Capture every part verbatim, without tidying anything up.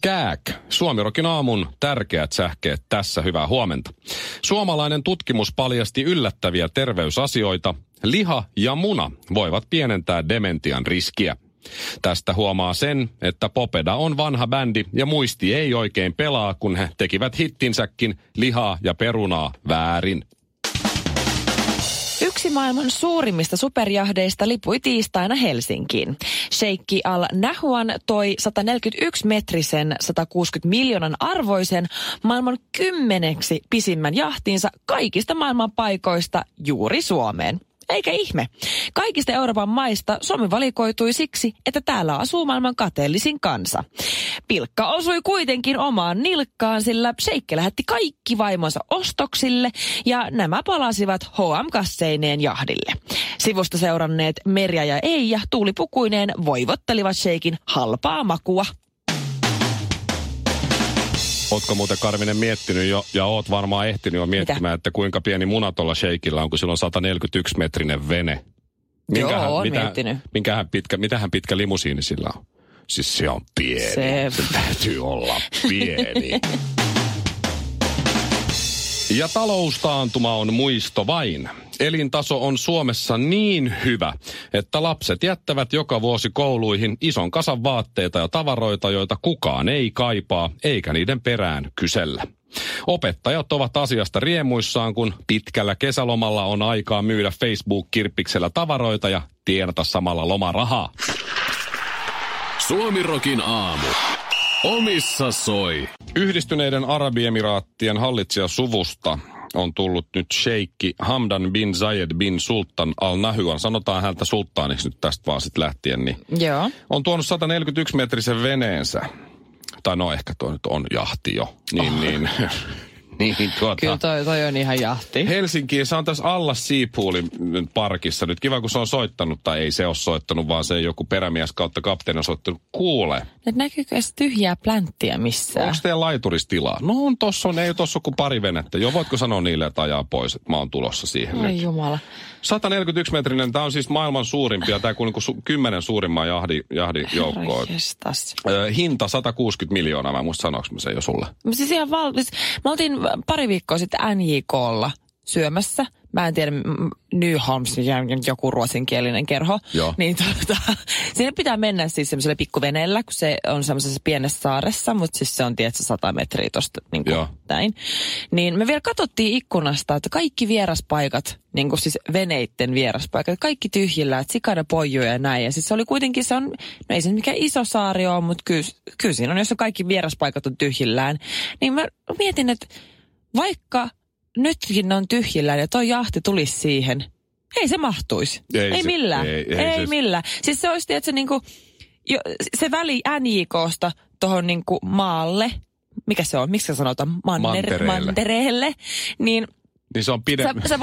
Kääk! Suomirokin aamun tärkeät sähkeet tässä. Hyvää huomenta. Suomalainen tutkimus paljasti yllättäviä terveysasioita. Liha ja muna voivat pienentää dementian riskiä. Tästä huomaa sen, että Popeda on vanha bändi ja muisti ei oikein pelaa, kun he tekivät hittinsäkin lihaa ja perunaa väärin. Yksi maailman suurimmista superjahdeista lipui tiistaina Helsinkiin. Sheikki Al Nahyan toi sataneljäkymmentäyksi metrisen satakuusikymmentä miljoonan arvoisen maailman kymmeneksi pisimmän jahtiinsa kaikista maailman paikoista juuri Suomeen. Eikä ihme. Kaikista Euroopan maista Suomi valikoitui siksi, että täällä asuu maailman kateellisin kansa. Pilkka osui kuitenkin omaan nilkkaan, sillä Sheikki lähetti kaikki vaimonsa ostoksille ja nämä palasivat H M-kasseineen jahdille. Sivusta seuranneet Merja ja Eija tuulipukuineen voivottelivat Sheikin halpaa makua. Ootko muuten, Karvinen, miettinyt jo, ja oot varmaan ehtinyt jo miettimään, mitä? Että kuinka pieni muna tuolla Sheikillä on, kun sillä on sataneljäkymmentäyksi metrinen vene. Minkähän, Joo, oon mitä, miettinyt. Minkähän pitkä, mitähän pitkä limusiini sillä on? Siis se on pieni. Se, se täytyy olla pieni. Ja taloustaantuma on muisto vain. Elintaso on Suomessa niin hyvä, että lapset jättävät joka vuosi kouluihin ison kasan vaatteita ja tavaroita, joita kukaan ei kaipaa eikä niiden perään kysellä. Opettajat ovat asiasta riemuissaan, kun pitkällä kesälomalla on aikaa myydä Facebook-kirppiksellä tavaroita ja tienata samalla lomarahaa. Suomirokin aamu. Omissa soi. Yhdistyneiden Arabiemiraattien hallitsijasuvusta on tullut nyt Sheikki Hamdan bin Zayed bin Sultan Al Nahyan. Sanotaan häntä sulttaaniksi nyt tästä vaan sit lähtien. Niin. Joo. On tuonut sataneljäkymmentäyksi metrisen veneensä. Tai no ehkä tuo nyt on jahti jo. Niin, oh. niin. niin tuota. Kyllä toi, toi on ihan jahti. Helsinkissä on tässä Alla Seapoolin parkissa nyt. Kiva, kun se on soittanut, tai ei se ole soittanut, vaan se joku perämies kautta kapteeni on soittanut. Kuule. Et näkyykö edes tyhjää plänttiä missään? Onko teidän laituristilaa? No on tossa, on, ei tossa kuin pari venettä. Jo voitko sanoa niille, että ajaa pois, että mä oon tulossa siihen. Ai nyt. Jumala. sataneljäkymmentäyksi metrinen, tää on siis maailman suurimpia, tää kuin niinku kymmenen suurimman jahdi, jahdijoukkoon. Äh, hinta satakuusikymmentä miljoonaa, mä en muista sanoinko mä sen jo sulle. Mä siis ihan valmis. Mä oltiin pari viikkoa sitten N J K:lla syömässä. Mä en tiedä, New Homs, joku ruotsinkielinen kerho. Joo. Niin tuota, sinne pitää mennä siis semmoiselle pikkuveneellä, kun se on semmoisessa pienessä saaressa, mutta siis se on tietysti sata metriä tosta niin kuin näin. Niin me vielä katsottiin ikkunasta, että kaikki vieraspaikat, niin kuin siis veneitten vieraspaikat, kaikki tyhjillä, että sikana poijuja ja näin. Ja siis se oli kuitenkin, se on, no ei se mikään iso saari ole, mutta kyllä, kyllä siinä on, jos on kaikki vieraspaikat on tyhjillään. Niin mä mietin, että vaikka nytkin on tyhjillään ja toi jahti tulisi siihen. Ei se mahtuisi. Ei, ei se, millään. Ei, ei, ei siis. millään. Siis se olisi, että se, niinku, jo, se väli N J K:sta tuohon niinku maalle, mikä se on, miksi sanotaan, Manner, mantereelle, niin, niin se on pidempi se, se,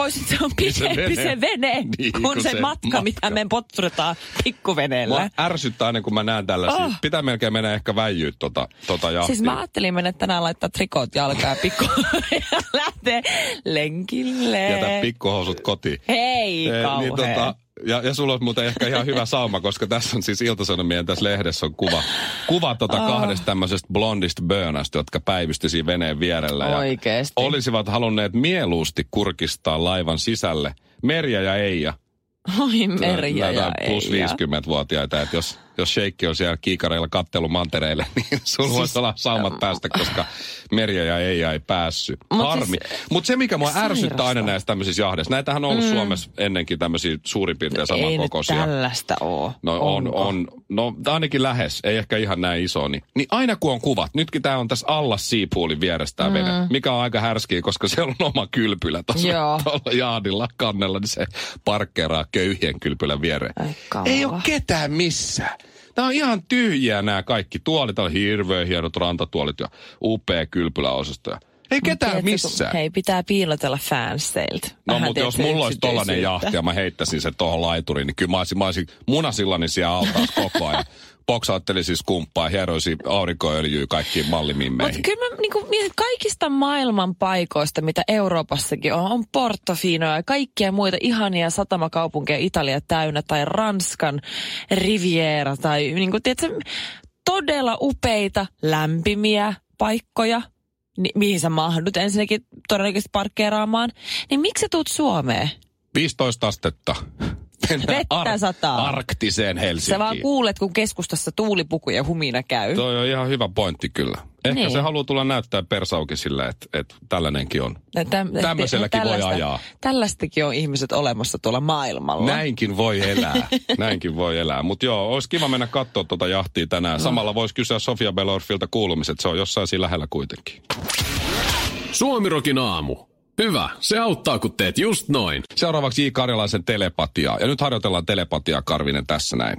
niin se vene, se vene niin, kun, kun se, se matka, matka, mitä me potsutetaan pikkuveneellä. Mua ärsyttää aina, kun mä näen tällaisia. Oh. Pitää melkein mennä ehkä väijyä tota, tota jahtia. Siis mä ajattelin mennä tänään laittaa trikoot jalkaan pikkuveneellä. Lähtee lenkille. Jätä pikkuhousut kotiin. Hei, e, kauhean. Niin, tota, ja, ja sulla on muuten ehkä ihan hyvä sauma, koska tässä on siis Ilta-Sanomien tässä lehdessä on kuva. Kuva tota oh. kahdesta tämmöisestä blondista böönästä, jotka päivysti siinä veneen vierellä. Oikeesti. Ja olisivat halunneet mieluusti kurkistaa laivan sisälle. Merja ja Eija. Oi, Merja ja Eija. Plus viisikymmentävuotiaita, että jos... Jos Sheikki on siellä kiikareilla kattelumantereille, niin sulla siis, voisi olla saumat päästä, koska Merja ja Eija ei päässyt. Mut harmi. Siis, mutta se, mikä mua ärsyttää aina näissä tämmöisissä jahdeissa, näitähän on ollut mm. Suomessa ennenkin tämmöisiä suurin piirtein no, samankokoisia. Ei tällaista ole. No on, on, on. No ainakin lähes, ei ehkä ihan näin iso. Niin, niin aina kun on kuvat, nytkin tää on tässä Alla Seapoolin vieressä tää mm. vene, mikä on aika härskiä, koska siellä on oma kylpylä tuolla jahdilla kannella, niin se parkkeeraa köyhien kylpylän viereen. Ei ole ketään missään. Tämä on ihan tyhjiä nämä kaikki tuolit, on hirveän hienot rantatuolit ja upea kylpyläosasto. Ei ketään tiedätkö, missään. Hei, pitää piilotella fanseiltä. No, mutta jos mulla olisi tollainen jahti ja mä heittäisin sen tohon laituriin, niin kyllä mä olisin, mä olisin munasillani siellä altaassa koko ajan. Poksaattelin siis kumppaa, hieroisi aurinkoöljyä kaikkiin mallimimmeihin. Mutta kyllä mä niinku mietin kaikista maailman paikoista, mitä Euroopassakin on, on Portofinoa ja kaikkia muita ihania satamakaupunkeja Italia täynnä, tai Ranskan Riviera, tai niinku tiedätkö, todella upeita, lämpimiä paikkoja, ni- mihin sä mahdut ensinnäkin todennäköisesti parkkeeraamaan, niin miksi sä tuut Suomeen? viisitoista astetta. Vettä sataa. Arktiseen Helsinkiin. Sä vaan kuulet, kun keskustassa tuulipuku ja humina käy. Toi on ihan hyvä pointti kyllä. Ehkä niin. Se haluaa tulla näyttää persauki sillä, että et tällainenkin on. No, täm, Tämmöiselläkin no, voi ajaa. Tällaistakin on ihmiset olemassa tuolla maailmalla. Näinkin voi elää. Näinkin voi elää. Mutta joo, olisi kiva mennä katsoa tuota jahtia tänään. No. Samalla voisi kysyä Sofia Belorfilta kuulumiset. Se on jossain siinä lähellä kuitenkin. Suomirokin aamu. Hyvä, se auttaa, kun teet just noin. Seuraavaksi J. Karjalaisen telepatiaa. Ja nyt harjoitellaan telepatiaa, Karvinen, tässä näin.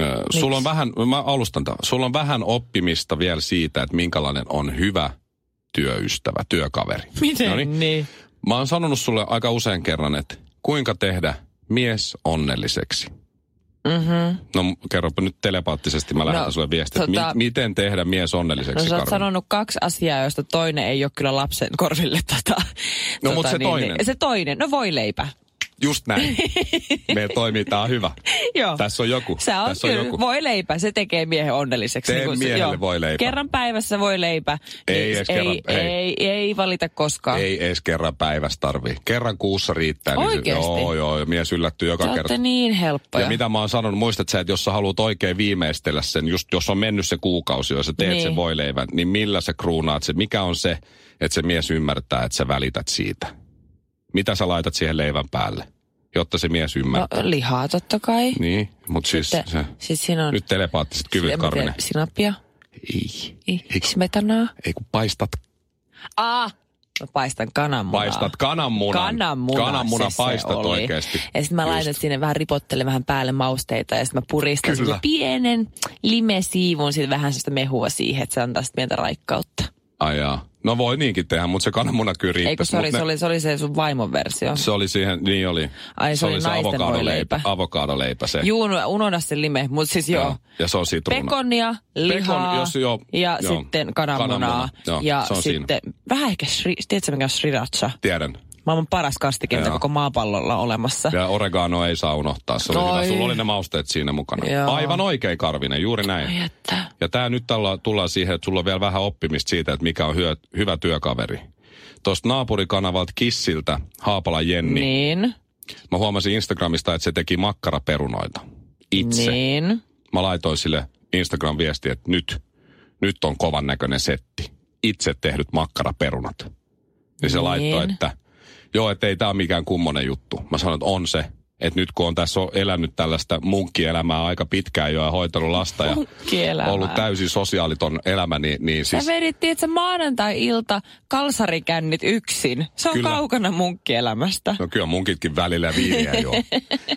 Öö, sulla on vähän, mä alustan tämän. Sulla on vähän oppimista vielä siitä, että minkälainen on hyvä työystävä, työkaveri. Miten Noniin. niin? Mä oon sanonut sulle aika usein kerran, että kuinka tehdä mies onnelliseksi. Mm-hmm. No kerropa nyt telepaattisesti, mä lähetän no, sulle viestiä, tota, mi- miten tehdä mies onnelliseksi. No sä oot sanonut kaksi asiaa, josta toinen ei ole kyllä lapsen korville tota. No tota, mutta se niin, toinen. Niin, se toinen, no voi leipä. Just näin. Me toimii, tää on hyvä. Joo. Tässä on joku. Sä on kyllä, joku. Voi leipä, se tekee miehen onnelliseksi. Tee niin miehelle se, voi leipä. Kerran päivässä voi leipä. Ei niin, edes ei, kerran. Ei, ei, ei valita koskaan. Ei edes kerran päivässä tarvii. Kerran kuussa riittää. Oikeesti? Niin se, joo, joo, mies yllättyy joka kerta. Sä niin helppoja. Ja mitä mä oon sanonut, muistat sä, että jos sä haluat oikein viimeistellä sen, just jos on mennyt se kuukausi, jos sä teet niin sen voi leivän, niin millä sä kruunaat se? Mikä on se, että se mies ymmärtää, että sä välität siitä? Mitä sä laitat siihen leivän päälle, jotta se mies ymmärtää? No, lihaa totta kai. Niin, mutta siis se, sit siinä on nyt telepaattiset kyvyt, Karvinen. Sinapia? Ei. Ei. Eiks metanaa? Ei, kun paistat. Aa! Mä paistan kananmunaa. Paistat kananmunan. Kananmuna, kananmuna paistat oli oikeasti. Ja sit mä Just. laitan sinne vähän, ripottelen vähän päälle mausteita ja sit mä puristan sen pienen limesiivun, sit vähän sellaista mehua siihen, että se antaa sit pientä raikkautta. Ajaa. No voi niinkin tehdä, mutta se kananmuna kyllä riittäisi. Eikö, sorry, ne... se, oli, se oli se sun vaimon versio. Se oli siihen, niin oli. Ai, se, se oli se avokadoleipä. Avokadoleipä se. Juu, unohda se lime, mutta siis joo. joo. Ja se on sitruuna. Pekonia, lihaa Pekon, jos, joo, ja joo. sitten kananmunaa. kananmunaa. Joo, ja se on sitten siinä. Vähän ehkä, shri, tiedätkö mikä on sriracha? Tiedän. Maailman paras kastikenttä koko maapallolla olemassa. Ja oregano ei saa unohtaa. Se oli hyvä. Sulla oli ne mausteet siinä mukana. Joo. Aivan oikein, Karvinen, juuri näin. Jättä. Ja tää nyt tällä tullaan siihen, että sulla on vielä vähän oppimista siitä, että mikä on hyö, hyvä työkaveri. Tuosta naapurikanavalta Kissiltä, Haapala Jenni. Niin. Mä huomasin Instagramista, että se teki makkaraperunoita itse. Niin. Mä laitoin sille Instagram-viestiä, että nyt, nyt on kovan näköinen setti. Itse tehdyt makkaraperunat. Niin se niin. laittoi, että... Joo, ettei tää ole mikään kummonen juttu. Mä sanon, että on se. Että nyt kun on tässä elänyt tällaista munkkielämää aika pitkään jo ja hoitanut lasta ja ollut täysin sosiaaliton elämä, niin, niin siis... Sä vedit, tiiätsä, maanantai-ilta kalsarikännit yksin. Se on kyllä kaukana munkkielämästä. No kyllä munkitkin välillä viiniä joo.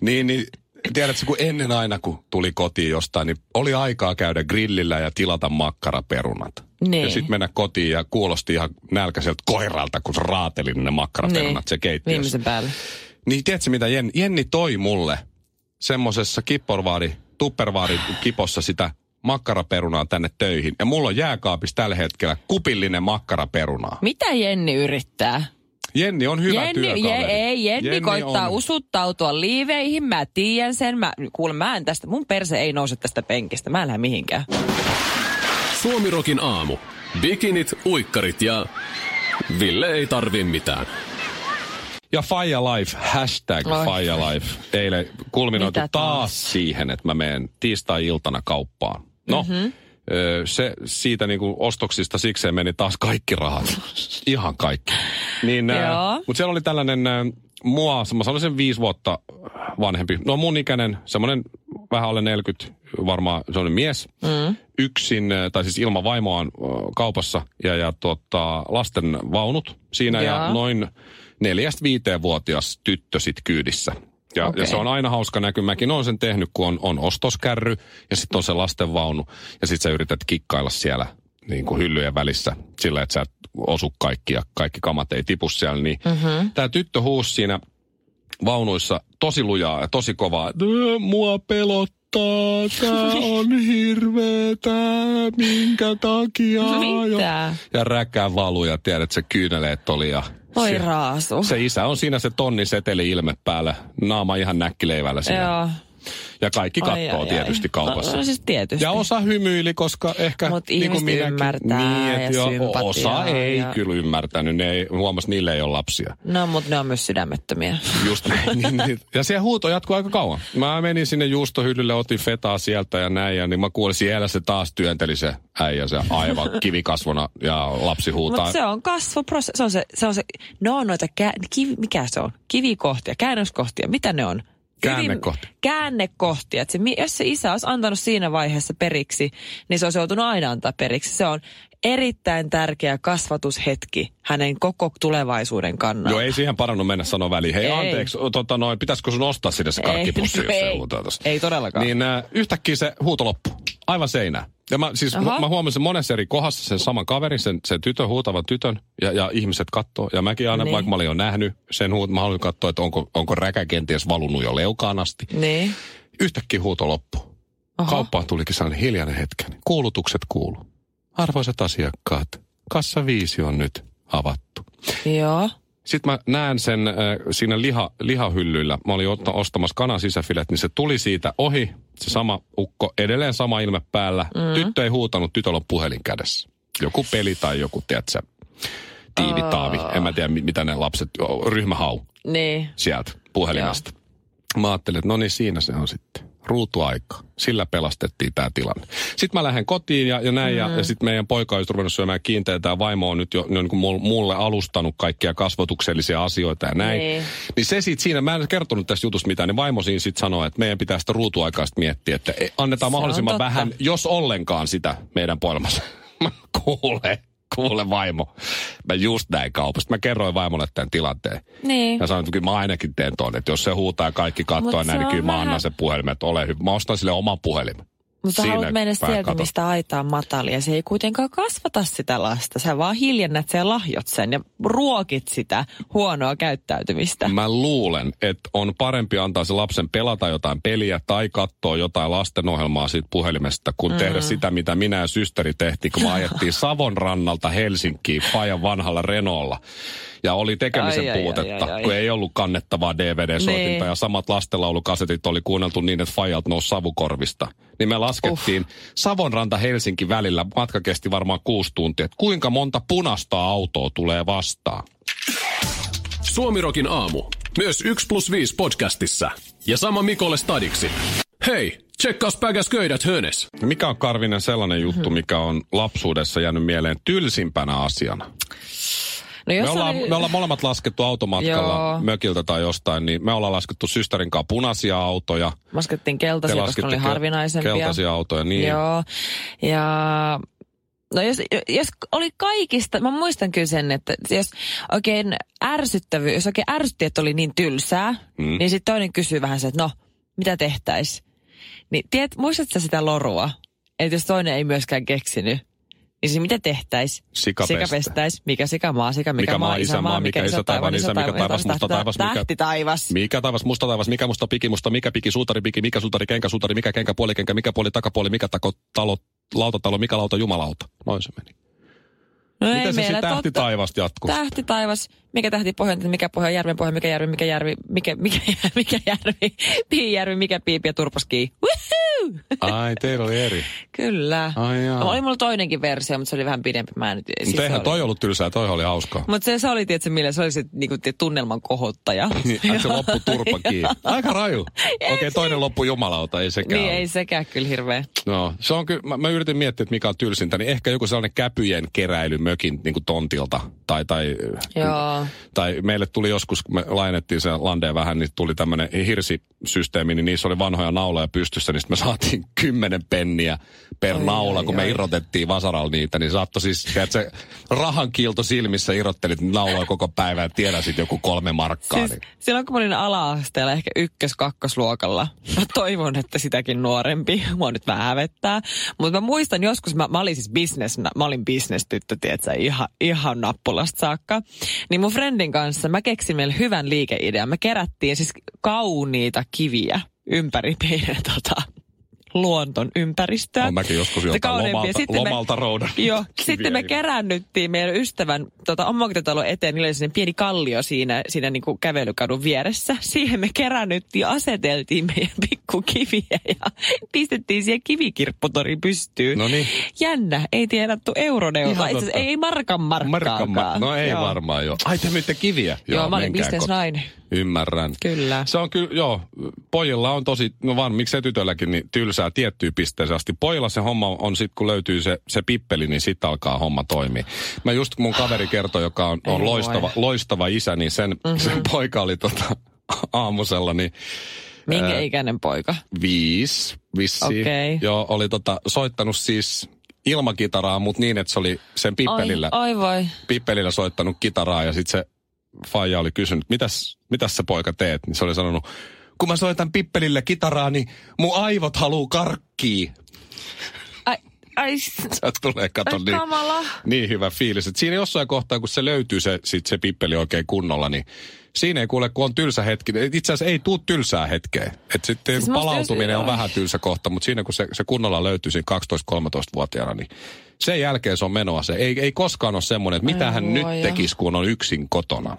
Niin, niin tiedätkö, kun ennen aina kun tuli kotiin jostain, niin oli aikaa käydä grillillä ja tilata makkaraperunat. Niin. Ja sitten mennä kotiin ja kuulosti ihan nälkäiseltä koiralta, kun raatelin ne makkaraperunat niin. se keittiössä. Viimeisen päälle. Niin tiedätkö mitä Jenni, Jenni toi mulle semmosessa kipporvaari, tuppervaari kipossa sitä makkaraperunaa tänne töihin. Ja mulla on jääkaapissa tällä hetkellä kupillinen makkaraperunaa. Mitä Jenni yrittää? Jenni on hyvä Jenni, työkaveri. Je, ei, Jenni, Jenni koittaa on... usuttautua liiveihin, mä tiedän sen. Mä, kuule, mä en tästä, mun perse ei nouse tästä penkistä, mä en lähde mihinkään. Suomirokin aamu. Bikinit, uikkarit ja Ville ei tarvi mitään. Ja Faija Life, hashtag oh. Faija Life. Eilen kulminoitu taas, taas siihen, että mä menen tiistai-iltana kauppaan. No, mm-hmm. se siitä niinku ostoksista sikseen meni taas kaikki rahat. Ihan kaikki. Niin, mutta siellä oli tällainen ä, mua, mä sanoisin viisi vuotta vanhempi. No mun ikäinen, semmoinen vähän alle neljäkymmentä varmaan semmoinen mies. Mm. Yksin, tai siis ilman vaimoaan kaupassa ja, ja tota, lasten vaunut siinä ja, ja noin neljästä viiteenvuotias tyttö sit kyydissä. Ja, okay. ja se on aina hauska näky. Mäkin olen sen tehnyt, kun on, on ostoskärry ja sitten on se lastenvaunu ja sitten sä yrität kikkailla siellä niin kuin hyllyjen välissä sillä, että sä et osu kaikki ja kaikki kamat ei tipu siellä. Niin mm-hmm. Tämä tyttö huusi siinä vaunuissa tosi lujaa ja tosi kovaa. Mua pelottaa, tää on hirveetä, minkä takia. Mitä? Ja räkää valuja, tiedät sä, kyyneleet oli ja... Voi raasu. Se isä on siinä se tonni seteli ilme päällä, naama ihan näkkileivällä siinä. Joo. Ja kaikki kattoo ai, tietysti ai. kaupassa. No, no siis tietysti. Ja osa hymyili, koska ehkä... Mutta niin ihmiset minäkin, ymmärtää niin, ja jo, sympatiaa. Osa ei ja... kyllä ymmärtänyt. Ne ei, huomasi, niille ei ole lapsia. No, mutta ne on myös sydämettömiä. Just niin, niin. Ja se huuto jatkuu aika kauan. Mä menin sinne juustohyllylle, otin fetaa sieltä ja näin. Ja niin mä kuulin siellä se taas työnteli se äijä, se aivan kivikasvona ja lapsi huutaa. Mutta se on kasvoprosessi. Se on se, se on se, ne on noita, kä- kivi, mikä se on? Kivikohtia, käännöskohtia. Mitä ne on? Käännekohtia. Käännekohtia. Se, jos se isä olisi antanut siinä vaiheessa periksi, niin se olisi joutunut aina antaa periksi. Se on erittäin tärkeä kasvatushetki hänen koko tulevaisuuden kannalta. Joo, ei siihen parannut mennä sanoa väliin. Hei, ei. anteeksi, tota noin, pitäisikö sun ostaa sinne se karkkipussi, ei, jos ei, se huutaa tossa? Ei todellakaan. Niin äh, yhtäkkiä se huuto loppui. Aivan seinään. Ja mä, siis mä, mä huomasin monessa eri kohdassa sen saman kaverin, sen, sen tytön, huutavan tytön, ja, ja ihmiset kattoo. Ja mäkin aina, niin. vaikka mä olin jo nähnyt sen huut, mä haluan katsoa, että onko, onko räkä kenties valunut jo leukaan asti. Niin. Yhtäkkiä huuto loppui. Aha. Kauppaan tulikin sellainen hiljainen hetken. Kuulutukset kuuluu. Arvoisat asiakkaat, kassa viisi on nyt avattu. Joo. Sitten mä näen sen äh, siinä liha, lihahyllyllä. Mä olin otta, ostamassa kanan sisäfilet, niin se tuli siitä ohi. Se sama ukko, edelleen sama ilme päällä. Mm. Tyttö ei huutanut, tytöllä on puhelin kädessä. Joku peli tai joku, tiedätkö, tiivitaavi. Oh. En mä tiedä, mitä ne lapset, ryhmähau niin. sieltä puhelimesta. Joo. Mä ajattelin, että no niin, siinä se on sitten. Ruutuaika. Sillä pelastettiin tämä tilanne. Sitten mä lähden kotiin ja, ja näin, mm. ja, ja sitten meidän poika on ruvennut syömään kiinteitä, ja vaimo on nyt jo niin kuin mulle alustanut kaikkia kasvatuksellisia asioita ja näin. Niin, niin se sitten siinä, mä en kertonut tästä jutusta mitään, niin vaimo siinä sitten sanoi, että meidän pitää sitä ruutuaikaa sitten miettiä, että annetaan se mahdollisimman vähän, jos ollenkaan sitä meidän poilmassa. Kuule, kuule vaimo. Mä just näin kaupasta. Mä kerroin vaimolle tämän tilanteen. Niin. Ja sanoin, että kyllä mä ainakin teen ton, että jos se huutaa ja kaikki kattoo näin, niin kyllä mä annan sen puhelimen, että ole hyvä. Mä ostan sille oman puhelimen. Mutta haluat mennä sieltä, mistä aita on matalia. Se ei kuitenkaan kasvata sitä lasta. Sä vaan hiljennät sen ja lahjot sen ja ruokit sitä huonoa käyttäytymistä. Mä luulen, että on parempi antaa se lapsen pelata jotain peliä tai katsoa jotain lastenohjelmaa siitä puhelimesta, kun mm. tehdä sitä, mitä minä ja systeri tehtiin, kun me ajettiin Savon rannalta Helsinkiin Fajan vanhalla Renaultlla. Ja oli tekemisen ai, puutetta, ai, ai, ai, kun ei ollut kannettavaa D V D-soitinta. Niin. Ja samat lastenlaulukasetit oli kuunneltu niin, että Fajalta nousi savukorvista. Niin me laskettiin uh. Savonranta-Helsinki välillä. Matka kesti varmaan kuusi tuntia. Et kuinka monta punaista autoa tulee vastaan? Suomirokin aamu. Myös yksi plus viisi podcastissa. Ja sama Mikolle stadiksi. Hei, tsekkaus päkäs köydät hönes. Mikä on, Karvinen, sellainen juttu, mikä on lapsuudessa jäänyt mieleen tylsimpänä asiana? No me, ollaan, oli... me ollaan molemmat laskettu automatkalla joo. mökiltä tai jostain, niin me ollaan laskettu systerin kanssa punaisia autoja. Laskettiin keltaisia, koska ne oli harvinaisempia. Keltaisia autoja, niin. Joo, ja... No jos, jos oli kaikista, mä muistan kyllä sen, että jos oikein ärsyttävyys, jos oikein ärsytti, että oli niin tylsää, mm. niin sitten toinen kysyy vähän se, että no, mitä tehtäis? Niin tiedät, muistatko sitä lorua? Että jos toinen ei myöskään keksinyt. Niin siis mitä tehtäis? Sikapestä. Sikapestäis. Mikä sikamaa, sika mikä, mikä maa, isämaa, mikä, mikä isä taivaan, isä, mikä taivas, musta taivas, mikä... Tähti taivas. Mikä taivas, musta taivas, mikä musta piki, musta mikä piki, suutari piki, mikä suutari, kenkä suutari, mikä kenkä, puoli kenkä, mikä puoli, takapuoli, mikä tako, talo, lautatalo, mikä lauta, jumalauta. Noin se meni. No miten se siis tähti taivasta jatkuu? Tähti taivas, mikä tähti pohjan, mikä pohja, järven pohja, mikä järvi, mikä järvi, mikä, mikä, mikä järvi, piijärvi, mikä piipi ja turposkii. Ai, teillä oli eri. Kyllä. Ai jaa. Oli mulla toinenkin versio, mutta se oli vähän pidempi. Mä nyt, siis mutta eihän toi oli... ollut tylsää, toi oli hauskaa. Mutta se, se oli, tiedätkö, millä se oli se niinku, tunnelman kohottaja. Niin, se loppu turpa kiinni. Aika raju. Okei, okay, toinen loppu jumalauta, ei sekään. Niin, ei sekään kyllä hirveä. No, se on kyllä, mä, mä yritin miettiä, että mikä on tylsintä, niin ehkä joku sellainen käpyjen keräily mökin niinku tontilta. Tai, tai, joo. tai meille tuli joskus, kun me lainettiin sen landeen vähän, niin tuli tämmöinen hirsisysteemi, niin niissä oli vanhoja nauloja pystyssä, niin sitten me saatiin kymmenen penniä per ai, naula, ai, kun me ai. irrotettiin vasaralla niitä, niin saattoi siis, että se rahan kiilto silmissä irrottelit naulaa koko päivän ja tienäsit joku kolme markkaa. Siis, niin. Silloin kun mä olin ala-asteella, ehkä ykkös, kakkosluokalla, mä toivon, että sitäkin nuorempi, mua nyt vähän hävettää, mutta mä muistan joskus, mä, mä olin siis business, mä olin business-tyttö, tietsä, ihan, ihan nappulasta saakka, niin mun friendin kanssa mä keksin meille hyvän liikeidean, me kerättiin siis kauniita kiviä ympäri meidän tota, luonton ympäristöä. On mäkin joskus joltain lomalta, lomalta roudan. Joo, sitten me kerännyttiin meidän ystävän tota, omakotitalon eteen, niillä oli sellainen pieni kallio siinä, siinä niin kuin kävelykadun vieressä. Siihen me kerännyttiin, aseteltiin meidän pikkukiviä ja pistettiin siihen kivikirpputori pystyyn. No niin. Jännä, ei tienattu euron euroa. Itse asiassa ei markan markkaakaan. Markan, no ei joo. varmaan joo. Ai te myytte kiviä. Joo, joo mä olin bisnesnainen. Ymmärrän. Kyllä. Se on kyllä, joo, pojilla on tosi, no vaan miksei tytölläkin, niin tylsää tiettyyn pisteeseen asti. Pojilla se homma on sit, kun löytyy se, se pippeli, niin sit alkaa homma toimia. Mä just mun kaveri kertoi, joka on, on loistava, loistava isä, niin sen, mm-hmm. sen poika oli tota aamusella, niin... Minkä ää, ikäinen poika? Viisi, vissiin. Okei. Okay. Joo, oli tota soittanut siis... ilmakitaraa, mutta niin, että se oli sen pippelillä, ai, ai pippelillä soittanut kitaraa ja sitten se faija oli kysynyt, mitäs, mitäs sä poika teet? Niin se oli sanonut, kun mä soitan pippelillä kitaraa, niin mun aivot haluu karkkiin. Ai, ai. Sä tulee, kato, ai, niin, niin hyvä fiilis. Et siinä jossain kohtaa, kun se löytyy se, sit se pippeli oikein kunnolla, niin siinä ei kuule, kun on tylsä hetki. Itse asiassa ei tule tylsää hetkeä. Et sitten siis palautuminen tietysti, on joo. vähän tylsä kohta, mutta siinä kun se, se kunnolla löytyy siinä kaksitoista-kolmetoista-vuotiaana, niin sen jälkeen se on menoa. Se ei, ei koskaan ole semmoinen, että mitä hän nyt tekisi, kun on yksin kotona.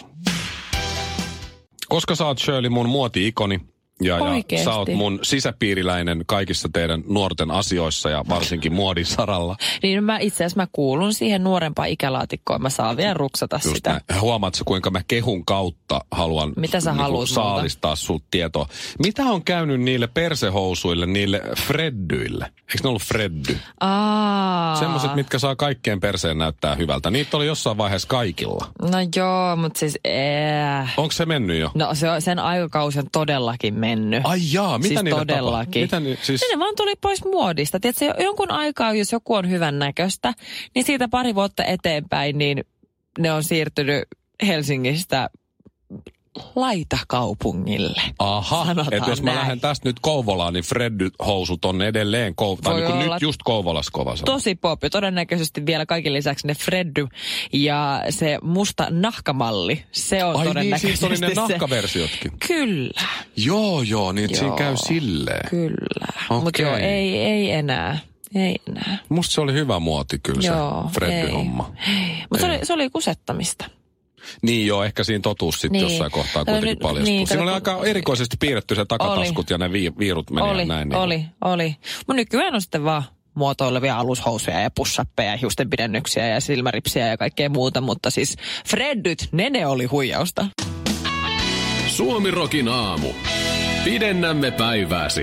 Koska sä oot, Shirley, mun muoti-ikoni ja, ja sä oot mun sisäpiiriläinen kaikissa teidän nuorten asioissa ja varsinkin muodin saralla. Niin mä itse asiassa mä kuulun siihen nuorempaan ikälaatikkoon. Mä saan vielä ruksata just sitä. Näin. Huomaatko, kuinka mä kehun kautta haluan Mitä sä niinku saalistaa sut tietoa? Mitä on käynyt niille persehousuille, niille freddyille? Eikö ne ollut freddy? Aa. Semmoset, mitkä saa kaikkeen perseen näyttää hyvältä. Niitä oli jossain vaiheessa kaikilla. No joo, mutta siis... Äh. Onko se mennyt jo? No se on, sen aikakausi on todellakin mennyt. Mennyt. Ai jaa, mitä siis niitä todellakin. Mitä ni- siis... Ne vaan tuli pois muodista. Tiedätkö, jonkun aikaa, jos joku on hyvän näköistä, niin siitä pari vuotta eteenpäin, niin ne on siirtynyt Helsingistä laitakaupungille. Aha, että jos mä lähden tästä nyt Kouvolaan, niin Freddy-housut on edelleen Kouvolassa. Niin kuin nyt just Kouvolassa kovassa. Tosi pop. Ja todennäköisesti vielä kaiken lisäksi ne Freddy ja se musta nahkamalli. Se on ai todennäköisesti niin, siis oli ne nahkaversiotkin. Se. Kyllä. Joo, joo, niin joo, siinä käy silleen. Kyllä. Okay. Mutta joo, ei, ei enää. Ei enää. Musta se oli hyvä muoti kyllä joo, se Freddy-homma. Mutta se, se oli kusettamista. Niin joo, ehkä siinä totuus sitten niin. jossain kohtaa kuitenkin nyt, paljastuu. Niin, siinä oli aika erikoisesti piirretty se takataskut oli, ja ne vi- viirut meni oli, ja näin. Niin oli, oli, oli. Mutta nykyään on sitten vaan muotoilevia alushousuja ja push-appeja ja hiustenpidennyksiä ja silmäripsiä ja kaikkea muuta. Mutta siis Freddyt, ne ne oli huijausta. Suomirokin aamu. Pidennämme päivääsi.